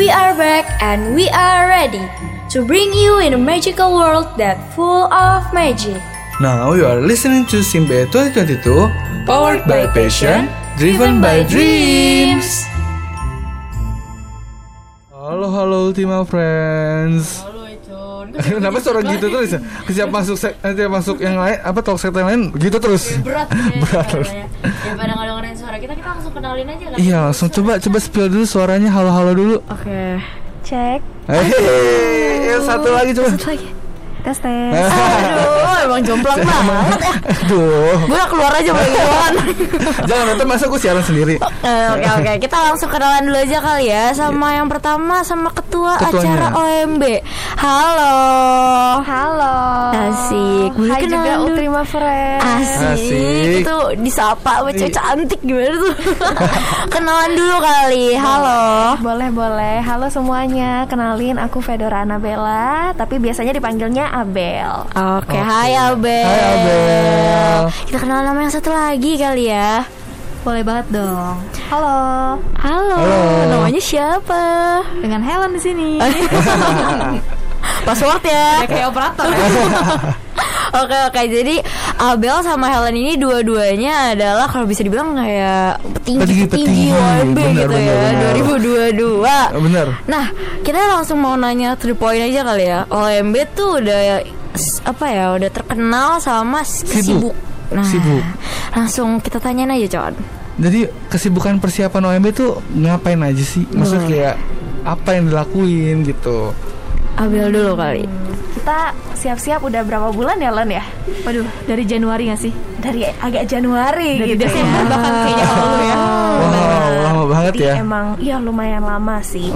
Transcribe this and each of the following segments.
We are back and we are ready to bring you in a magical world that full of magic. Now you are listening to Simba 2022, powered by passion, driven by dreams. Halo Ultima Friends. Halo Econ. Kenapa suara gitu terus? Setiap masuk yang lain apa talk set yang lain gitu terus. Berat. Ya pada ngedengerin suara kita langsung kenalin aja lah. Iya, langsung coba spill dulu suaranya, halo-halo dulu. Oke. Cek. Hei, satu lagi coba. Tes. Aduh, emang jomplang banget. Aduh. Gue keluar aja bagian. Jangan nanti masa gue siaran sendiri. Oke. Kita langsung kenalan dulu aja kali ya. Sama yang pertama sama ketuanya. Acara OMB. Halo. Asik. Hai juga Ultima Friends. Asik. Itu disapa sama cewek cantik gimana tuh. Kenalan dulu kali. Halo. Boleh. Halo semuanya. Kenalin aku Fedora Anabella, tapi biasanya dipanggilnya Abel. Oke. Hai Abel. Kita kenal nama yang satu lagi kali ya. Boleh banget dong. Halo. Namanya siapa? Dengan Helen di sini. Password ya. Kayak operator. Oke. Jadi Abel sama Helen ini dua-duanya adalah kalau bisa dibilang kayak petinggi OMB gitu bener. Ya 2022. Bener. Nah, kita langsung mau nanya 3 point aja kali ya. OMB tuh udah terkenal sama sibuk. Nah, langsung kita tanyain aja, Con. Jadi kesibukan persiapan OMB tuh ngapain aja sih? Maksudnya kayak apa yang dilakuin gitu. Abel dulu kali. Kita siap-siap udah berapa bulan ya, Len ya? Waduh, dari Januari nggak sih? Dari agak Januari. Dari Desember bahkan kayaknya dulu ya. Lama banget. Jadi ya. Emang iya lumayan lama sih.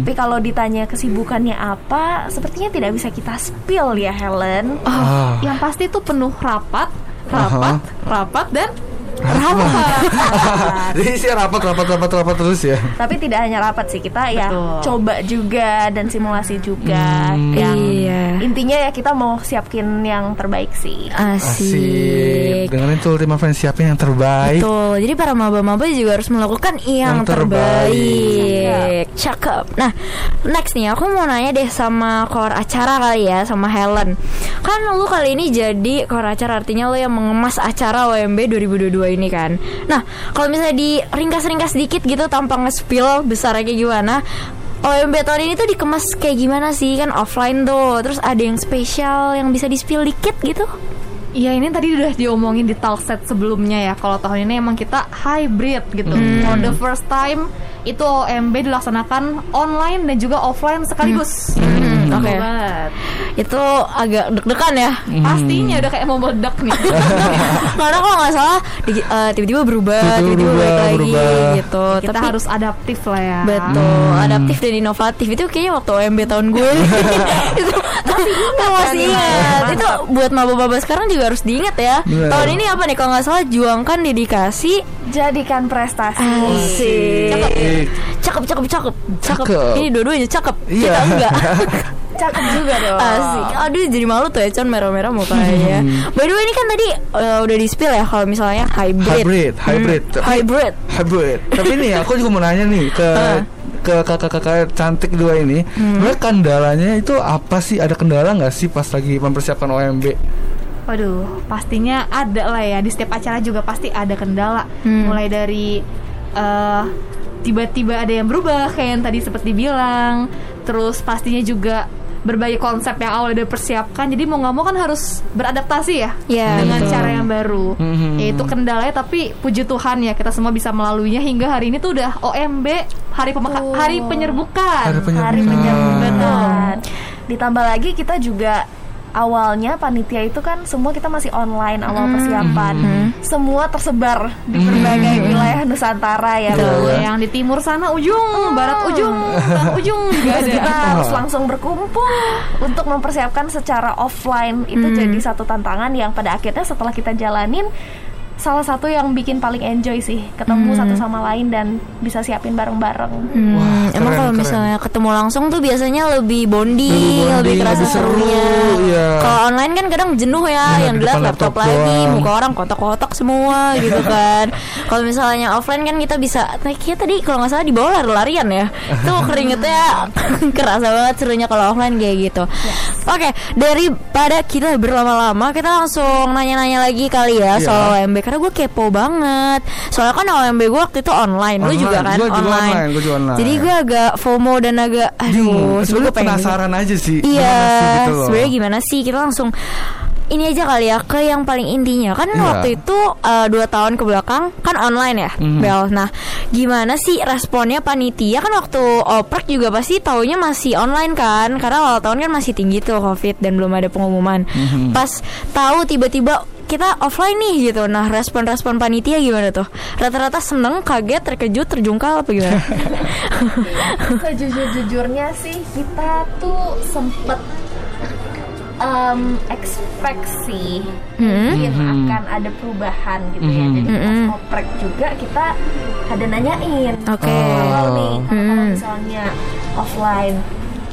Tapi kalau ditanya kesibukannya apa, sepertinya tidak bisa kita spill ya, Helen. Yang pasti itu penuh rapat dan rapat. Jadi sih rapat terus ya. Tapi tidak hanya rapat sih, kita ya coba juga dan simulasi juga. Intinya ya kita mau siapin yang terbaik sih. Asik. Dengerin tuh Ultima Friends, siapin yang terbaik. Betul. Jadi para maba-maba juga harus melakukan yang terbaik. Cakep. Nah, next nih aku mau nanya deh sama core acara kali ya, sama Helen. Kan lu kali ini jadi core acara, artinya lu yang mengemas acara OMB 2022 ini kan. Nah, kalau misalnya di ringkas-ringkas dikit gitu tanpa nge-spill besarnya kayak gimana, OMB tahun ini tuh dikemas kayak gimana sih? Kan offline tuh. Terus ada yang spesial yang bisa di-spill dikit gitu? Iya, ini tadi udah diomongin di talk set sebelumnya ya. Kalau tahun ini emang kita hybrid gitu. For the first time itu OMB dilaksanakan online dan juga offline sekaligus. Oke. Itu agak deg-degan ya. Pastinya udah kayak mau meledak nih. Karena kalau nggak salah tiba-tiba berubah. Gitu. Kita tapi, harus adaptif lah ya. Betul, adaptif dan inovatif itu kayaknya waktu OMB tahun gue. Itu masih ingat. Itu buat maba-maba sekarang juga harus diingat ya. Bener. Tahun ini apa nih kalau nggak salah, juangkan dedikasi, jadikan prestasi. Asik. Cakep. Ini dua-duanya cakep. Iya. Kita enggak. Cakep juga dong. Asik. Aduh, jadi malu tuh ya, Con, merah-merah mukanya. By the way, ini kan tadi udah di-spill ya kalau misalnya hybrid. Tapi nih aku juga mau nanya nih ke kakak-kakak cantik dua ini. Sebenarnya kendalanya itu apa sih? Ada kendala enggak sih pas lagi mempersiapkan OMB? Waduh, pastinya ada lah ya. Di setiap acara juga pasti ada kendala. Mulai dari tiba-tiba ada yang berubah kayak yang tadi sempat dibilang. Terus pastinya juga berbagai konsep yang awal udah persiapkan, jadi mau gak mau kan harus beradaptasi ya dengan cara yang baru. Itu kendalanya, tapi puji Tuhan ya kita semua bisa melaluinya hingga hari ini tuh udah OMB hari penyerbukan. Ditambah lagi kita juga awalnya panitia itu kan semua kita masih online awal persiapan. Semua tersebar di berbagai wilayah Nusantara ya. Yang di timur sana ujung, barat ujung, tengah ujung. Kita harus langsung berkumpul untuk mempersiapkan secara offline. Itu jadi satu tantangan yang pada akhirnya setelah kita jalanin salah satu yang bikin paling enjoy sih, ketemu satu sama lain dan bisa siapin bareng-bareng. Wah, emang kalau misalnya ketemu langsung tuh biasanya lebih bonding, lebih kerasa serunya. Iya. Kalau online kan kadang jenuh ya, yang jelas laptop lagi, muka orang kotak-kotak semua gitu kan. Kalau misalnya offline kan kita bisa, kayaknya tadi kalau nggak salah di bawah lari-larian ya, tuh keringetnya kerasa banget serunya kalau offline kayak gitu. Yes. Oke, daripada kita berlama-lama, kita langsung nanya-nanya lagi kali ya soal OMB. Karena gue kepo banget, soalnya kan OMB gue waktu itu online, lu juga kan online. Jadi gue agak FOMO dan agak aduh, sebenernya penasaran aja sih. Iya, gitu sebenernya gimana sih, kita langsung ini aja kali ya ke yang paling intinya. Kan waktu itu 2 tahun kebelakang kan online ya, Bel. Nah, gimana sih responnya panitia? Kan waktu oprek juga pasti taunya masih online kan, karena awal tahun kan masih tinggi tuh COVID dan belum ada pengumuman. Pas tahu tiba-tiba kita offline nih gitu. Nah, respon-respon panitia gimana tuh? Rata-rata seneng, kaget, terkejut, terjungkal apa gimana? Sejujur-jujurnya sih kita tuh sempet ekspektasi mungkin akan ada perubahan gitu ya. Jadi pas oprek juga kita ada nanyain kalau nih kalau misalnya offline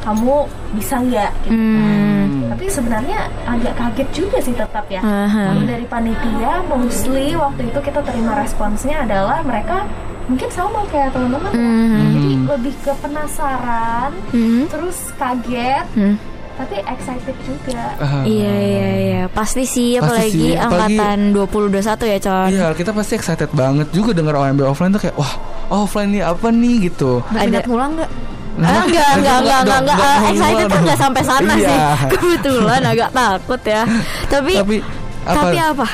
kamu bisa nggak gitu kan. Tapi sebenarnya agak kaget juga sih tetap ya. Lalu dari panitia mostly waktu itu kita terima responsnya adalah mereka mungkin sama kayak teman-teman ya. Jadi lebih ke penasaran, terus kaget, tapi excited juga. Iya pasti sih, apalagi angkatan 2021 ya Con. Iya, kita pasti excited banget juga dengar OMB offline tuh kayak wah offline nih apa nih gitu. Ada pulang nggak? Enggak. Excited tuh nggak sampai sana sih. Kebetulan agak takut ya. Tapi apa?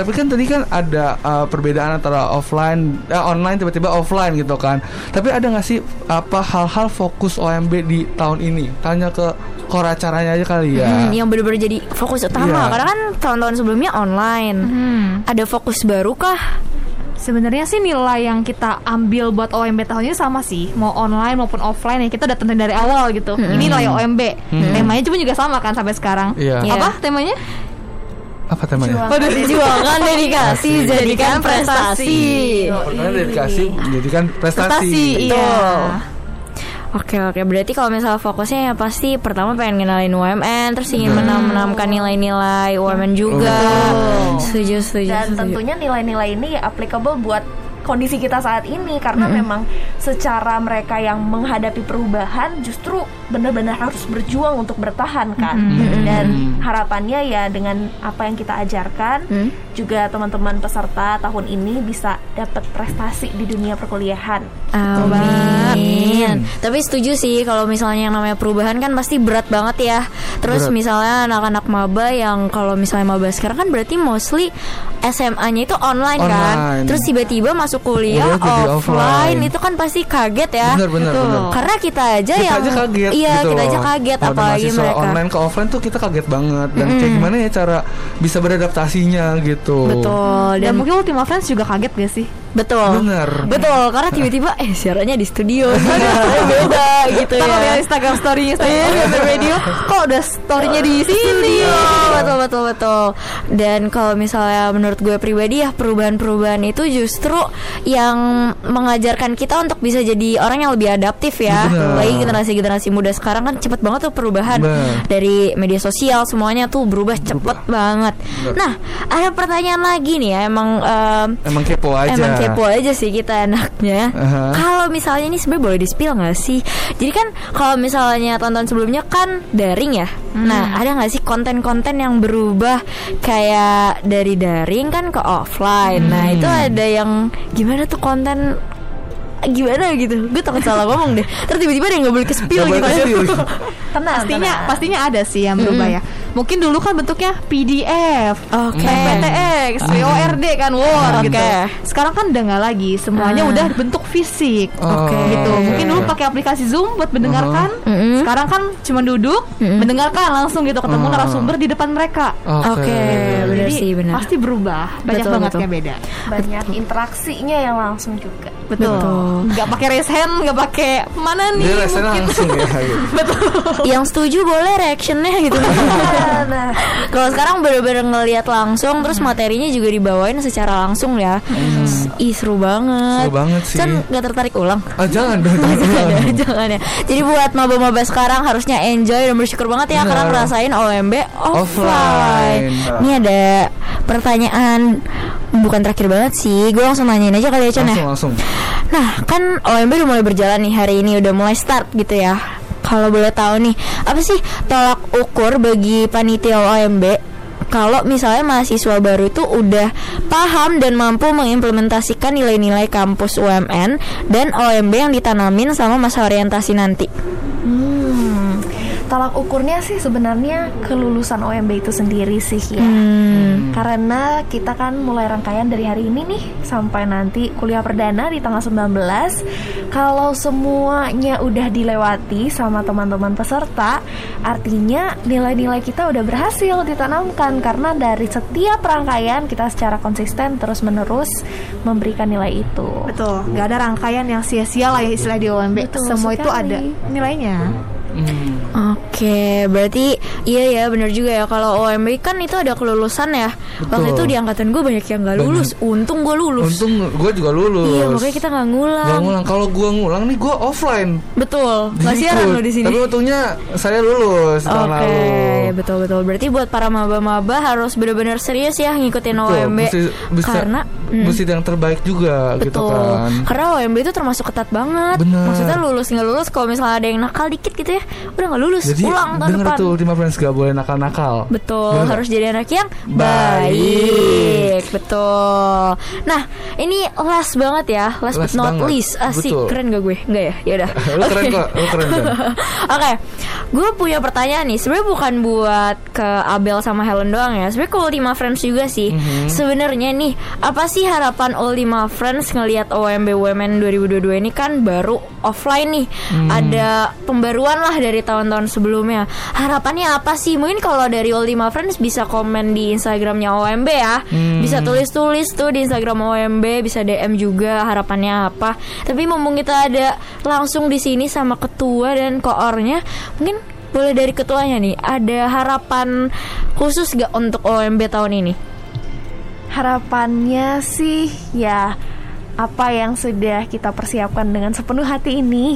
tapi kan tadi kan ada perbedaan antara offline, online tiba-tiba offline gitu kan. Tapi ada nggak sih apa hal-hal fokus OMB di tahun ini? Tanya ke koracaranya aja kali ya. Yang benar-benar jadi fokus utama. Karena kan tahun-tahun sebelumnya online. Ada fokus baru kah? Sebenarnya sih nilai yang kita ambil buat OMB tahun ini sama sih, mau online maupun offline ya, kita udah tentuin dari awal gitu. Ini nilai OMB. Temanya cuma juga sama kan sampai sekarang. Apa temanya? Apa temanya? Perjuangan, dedikasi, jadikan prestasi. Perjuangan, dedikasi, jadikan prestasi. Oke, berarti kalau misalnya fokusnya ya pasti pertama pengen ngenalin UMN, terus ingin menanamkan nilai-nilai UMN juga. Setuju. Dan tentunya nilai-nilai ini applicable buat kondisi kita saat ini, karena memang secara mereka yang menghadapi perubahan justru benar-benar harus berjuang untuk bertahan kan. Dan harapannya ya dengan apa yang kita ajarkan juga teman-teman peserta tahun ini bisa dapat prestasi di dunia perkuliahan. Amin. Tapi setuju sih kalau misalnya yang namanya perubahan kan pasti berat banget ya. Terus misalnya anak-anak maba yang kalau misalnya maba sekarang kan berarti mostly SMA-nya itu online kan. Terus tiba-tiba masuk kuliah offline itu kan pasti kaget ya. Benar. Karena kita aja kaget. Iya, gitu kita aja kaget apalagi mereka. Online ke offline tuh kita kaget banget dan kayak gimana ya cara bisa beradaptasinya gitu. Betul. Dan mungkin Ultima Friends juga kaget gak sih? Betul. Bener. Betul, karena tiba-tiba siarannya di studio. Beda gitu ya. Kalau Instagram story-nya radio kok udah story-nya di sini. Betul. Dan kalau misalnya menurut gue pribadi ya, perubahan-perubahan itu justru yang mengajarkan kita untuk bisa jadi orang yang lebih adaptif ya. Lagi generasi-generasi muda sekarang kan cepet banget tuh perubahan. Dari media sosial semuanya tuh berubah cepet banget. Nah, ada pertanyaan lagi nih ya. Emang kepo aja. Kepo aja sih kita enaknya. Kalau misalnya ini sebenarnya boleh di-spill nggak sih? Jadi kan kalau misalnya tonton sebelumnya kan daring ya. Nah, ada nggak sih konten-konten yang berubah kayak dari daring kan ke offline? Nah, itu ada yang gimana tuh konten? Gimana gitu, gue takut salah ngomong deh. Terus tiba-tiba ada yang gak boleh ke-spill gitu. Pastinya ada sih yang berubah ya. Mungkin dulu kan bentuknya PDF, PTX, WORD kan, Word gitu. Sekarang kan udah gak lagi, semuanya udah bentuk fisik gitu. Mungkin dulu pakai aplikasi Zoom buat mendengarkan. Sekarang kan cuma duduk mendengarkan langsung gitu, ketemu narasumber di depan mereka. Jadi pasti berubah, banyak banget yang beda. Banyak interaksinya yang langsung juga. Betul. Nggak pakai raise hand, nggak pakai mana nih? Dia raise hand langsung ya. Gitu. Betul. Yang setuju boleh reactionnya gitu. Nah, kalau sekarang bener-bener ngelihat langsung, terus materinya juga dibawain secara langsung ya. Ih, seru banget. Seru banget sih. Kan nggak tertarik ulang? Ah, jangan dong. Jangan ya. Jadi buat maba-maba sekarang harusnya enjoy dan bersyukur banget ya karena ngerasain OMB offline. Ini ada pertanyaan. Bukan terakhir banget sih, gue langsung nanyain aja kali ya, Con ya. Langsung. Nah, kan OMB udah mulai berjalan nih hari ini, udah mulai start gitu ya. Kalau boleh tahu nih, apa sih tolak ukur bagi panitia OMB kalau misalnya mahasiswa baru itu udah paham dan mampu mengimplementasikan nilai-nilai kampus UMN dan OMB yang ditanamin sama masa orientasi nanti? Tolak ukurnya sih sebenarnya kelulusan OMB itu sendiri sih ya. Karena kita kan mulai rangkaian dari hari ini nih sampai nanti kuliah perdana di tanggal 19. Kalau semuanya udah dilewati sama teman-teman peserta, artinya nilai-nilai kita udah berhasil ditanamkan. Karena dari setiap rangkaian kita secara konsisten terus-menerus memberikan nilai itu. Betul, gak ada rangkaian yang sia-sia lah ya istilah di OMB. Betul, semua sekali. Itu ada nilainya. Oke, berarti iya ya benar juga ya. Kalau OMB kan itu ada kelulusan ya. Betul. Waktu itu di angkatan gue banyak yang gak lulus. Untung gue lulus. Untung gue juga lulus. Iya, makanya kita gak ngulang. Kalau gue ngulang nih gue offline. Betul, gak siaran lo di sini. Tapi untungnya saya lulus tahun lalu. Oke, betul-betul. Berarti buat para maba-maba harus benar-benar serius ya ngikutin OMB. Karena mesti yang terbaik juga. Betul. Gitu kan. Karena OMB itu termasuk ketat banget. Bener. Maksudnya lulus gak lulus kalau misalnya ada yang nakal dikit gitu ya udah nggak lulus, jadi, pulang tahun depan. Jadi Ultima Friends gak boleh nakal-nakal. Betul, bener. Harus jadi anak yang baik. Betul. Nah, ini last banget ya, last but not least. Asik, keren gak gue? Enggak ya? Ya udah. Lu keren kok, lu keren. Oke, gue punya pertanyaan nih. Sebenarnya bukan buat ke Abel sama Helen doang ya. Sebenarnya ke Ultima Friends juga sih. Sebenarnya nih, apa sih harapan Ultima Friends ngelihat OMB Women 2022 ini kan baru offline nih. Ada pembaruan lah dari tahun-tahun sebelumnya. Harapannya apa sih? Mungkin kalau dari Ultima Friends bisa komen di Instagramnya OMB ya. Bisa tulis-tulis tuh di Instagram OMB, bisa DM juga harapannya apa. Tapi mumpung kita ada langsung di sini sama ketua dan koornya, mungkin boleh dari ketuanya nih, ada harapan khusus gak untuk OMB tahun ini? Harapannya sih ya apa yang sudah kita persiapkan dengan sepenuh hati ini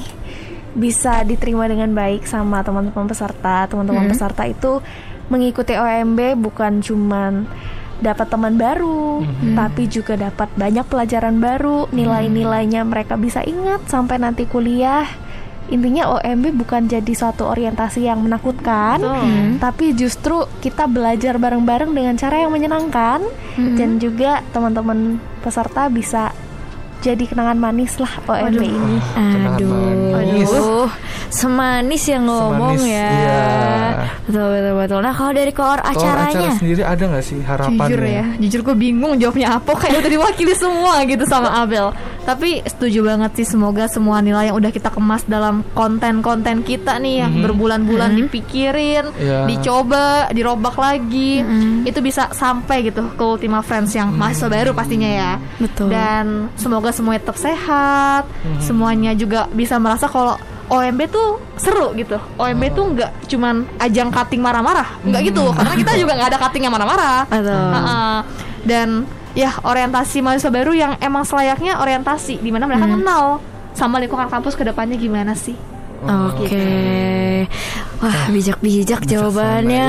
bisa diterima dengan baik sama teman-teman peserta. Teman-teman peserta itu mengikuti OMB bukan cuman dapat teman baru, tapi juga dapat banyak pelajaran baru. Nilai-nilainya mereka bisa ingat sampai nanti kuliah. Intinya OMB bukan jadi suatu orientasi yang menakutkan, tapi justru kita belajar bareng-bareng dengan cara yang menyenangkan. Dan juga teman-teman peserta bisa jadi kenangan manis lah OMB ini. Aduh, semanis yang ngomong semanis, ya. Betul. Nah, kalau dari koor acaranya sendiri ada nggak sih harapannya? Jujur gue bingung jawabnya apa. Kayak udah diwakili semua gitu sama Abel. Tapi setuju banget sih, semoga semua nilai yang udah kita kemas dalam konten-konten kita nih yang berbulan-bulan dipikirin, dicoba, dirobak lagi, itu bisa sampai gitu ke Ultima Friends yang mahasiswa baru pastinya ya. Betul. Dan semoga semuanya tetap sehat, semuanya juga bisa merasa kalau OMB tuh seru gitu. OMB tuh nggak cuman ajang cutting marah-marah, nggak gitu. Karena kita juga nggak ada cutting yang marah-marah. Dan ya orientasi mahasiswa baru yang emang selayaknya orientasi, di mana mereka kenal sama lingkungan kampus kedepannya gimana sih. Wah, bijak-bijak jawabannya.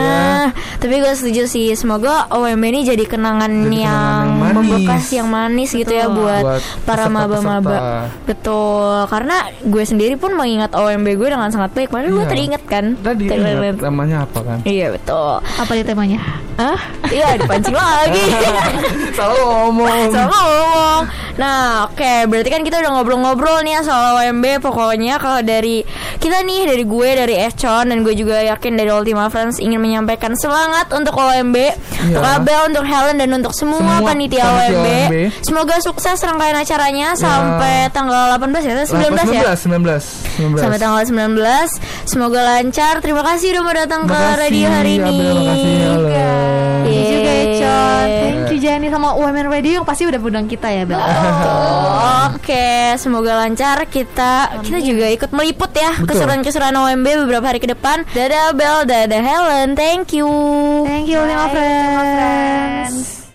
Tapi gue setuju sih, semoga OMB ini jadi kenangan yang membekas, yang manis. Betul. Gitu ya buat para maba-maba. Betul, karena gue sendiri pun mengingat OMB gue dengan sangat baik. Padahal gue teringat kan tadi temanya apa kan. Iya, betul. Apa dia temanya? Iya, dipancing lagi. Salah ngomong. Nah, oke, berarti kan kita udah ngobrol-ngobrol nih ya soal OMB. Pokoknya kalau dari kita nih, dari gue, dari Echon, dan gue juga yakin dari Ultima Friends ingin menyampaikan semangat untuk OMB, untuk Abel, untuk Helen, dan untuk semua panitia OMB. Semoga sukses rangkaian acaranya sampai tanggal 18 ya, 19. Sampai tanggal 19. Semoga lancar. Terima kasih udah mau datang ke radio hari ini. Terima kasih. Makasih juga ya Con. Thank you Jenny sama UMN Radio yang pasti udah undang kita ya Bel. Oke, semoga lancar. Kita juga ikut meliput ya keseruan-keseruan OMB beberapa hari ke depan. Dadah Bel, dadah Helen. Thank you. Thank you Ultima Friends.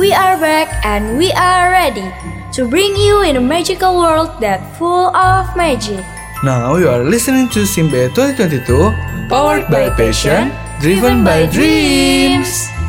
We are back and we are ready to bring you in a magical world that full of magic. Now you are listening to Simba 2022, powered by passion, driven by dreams.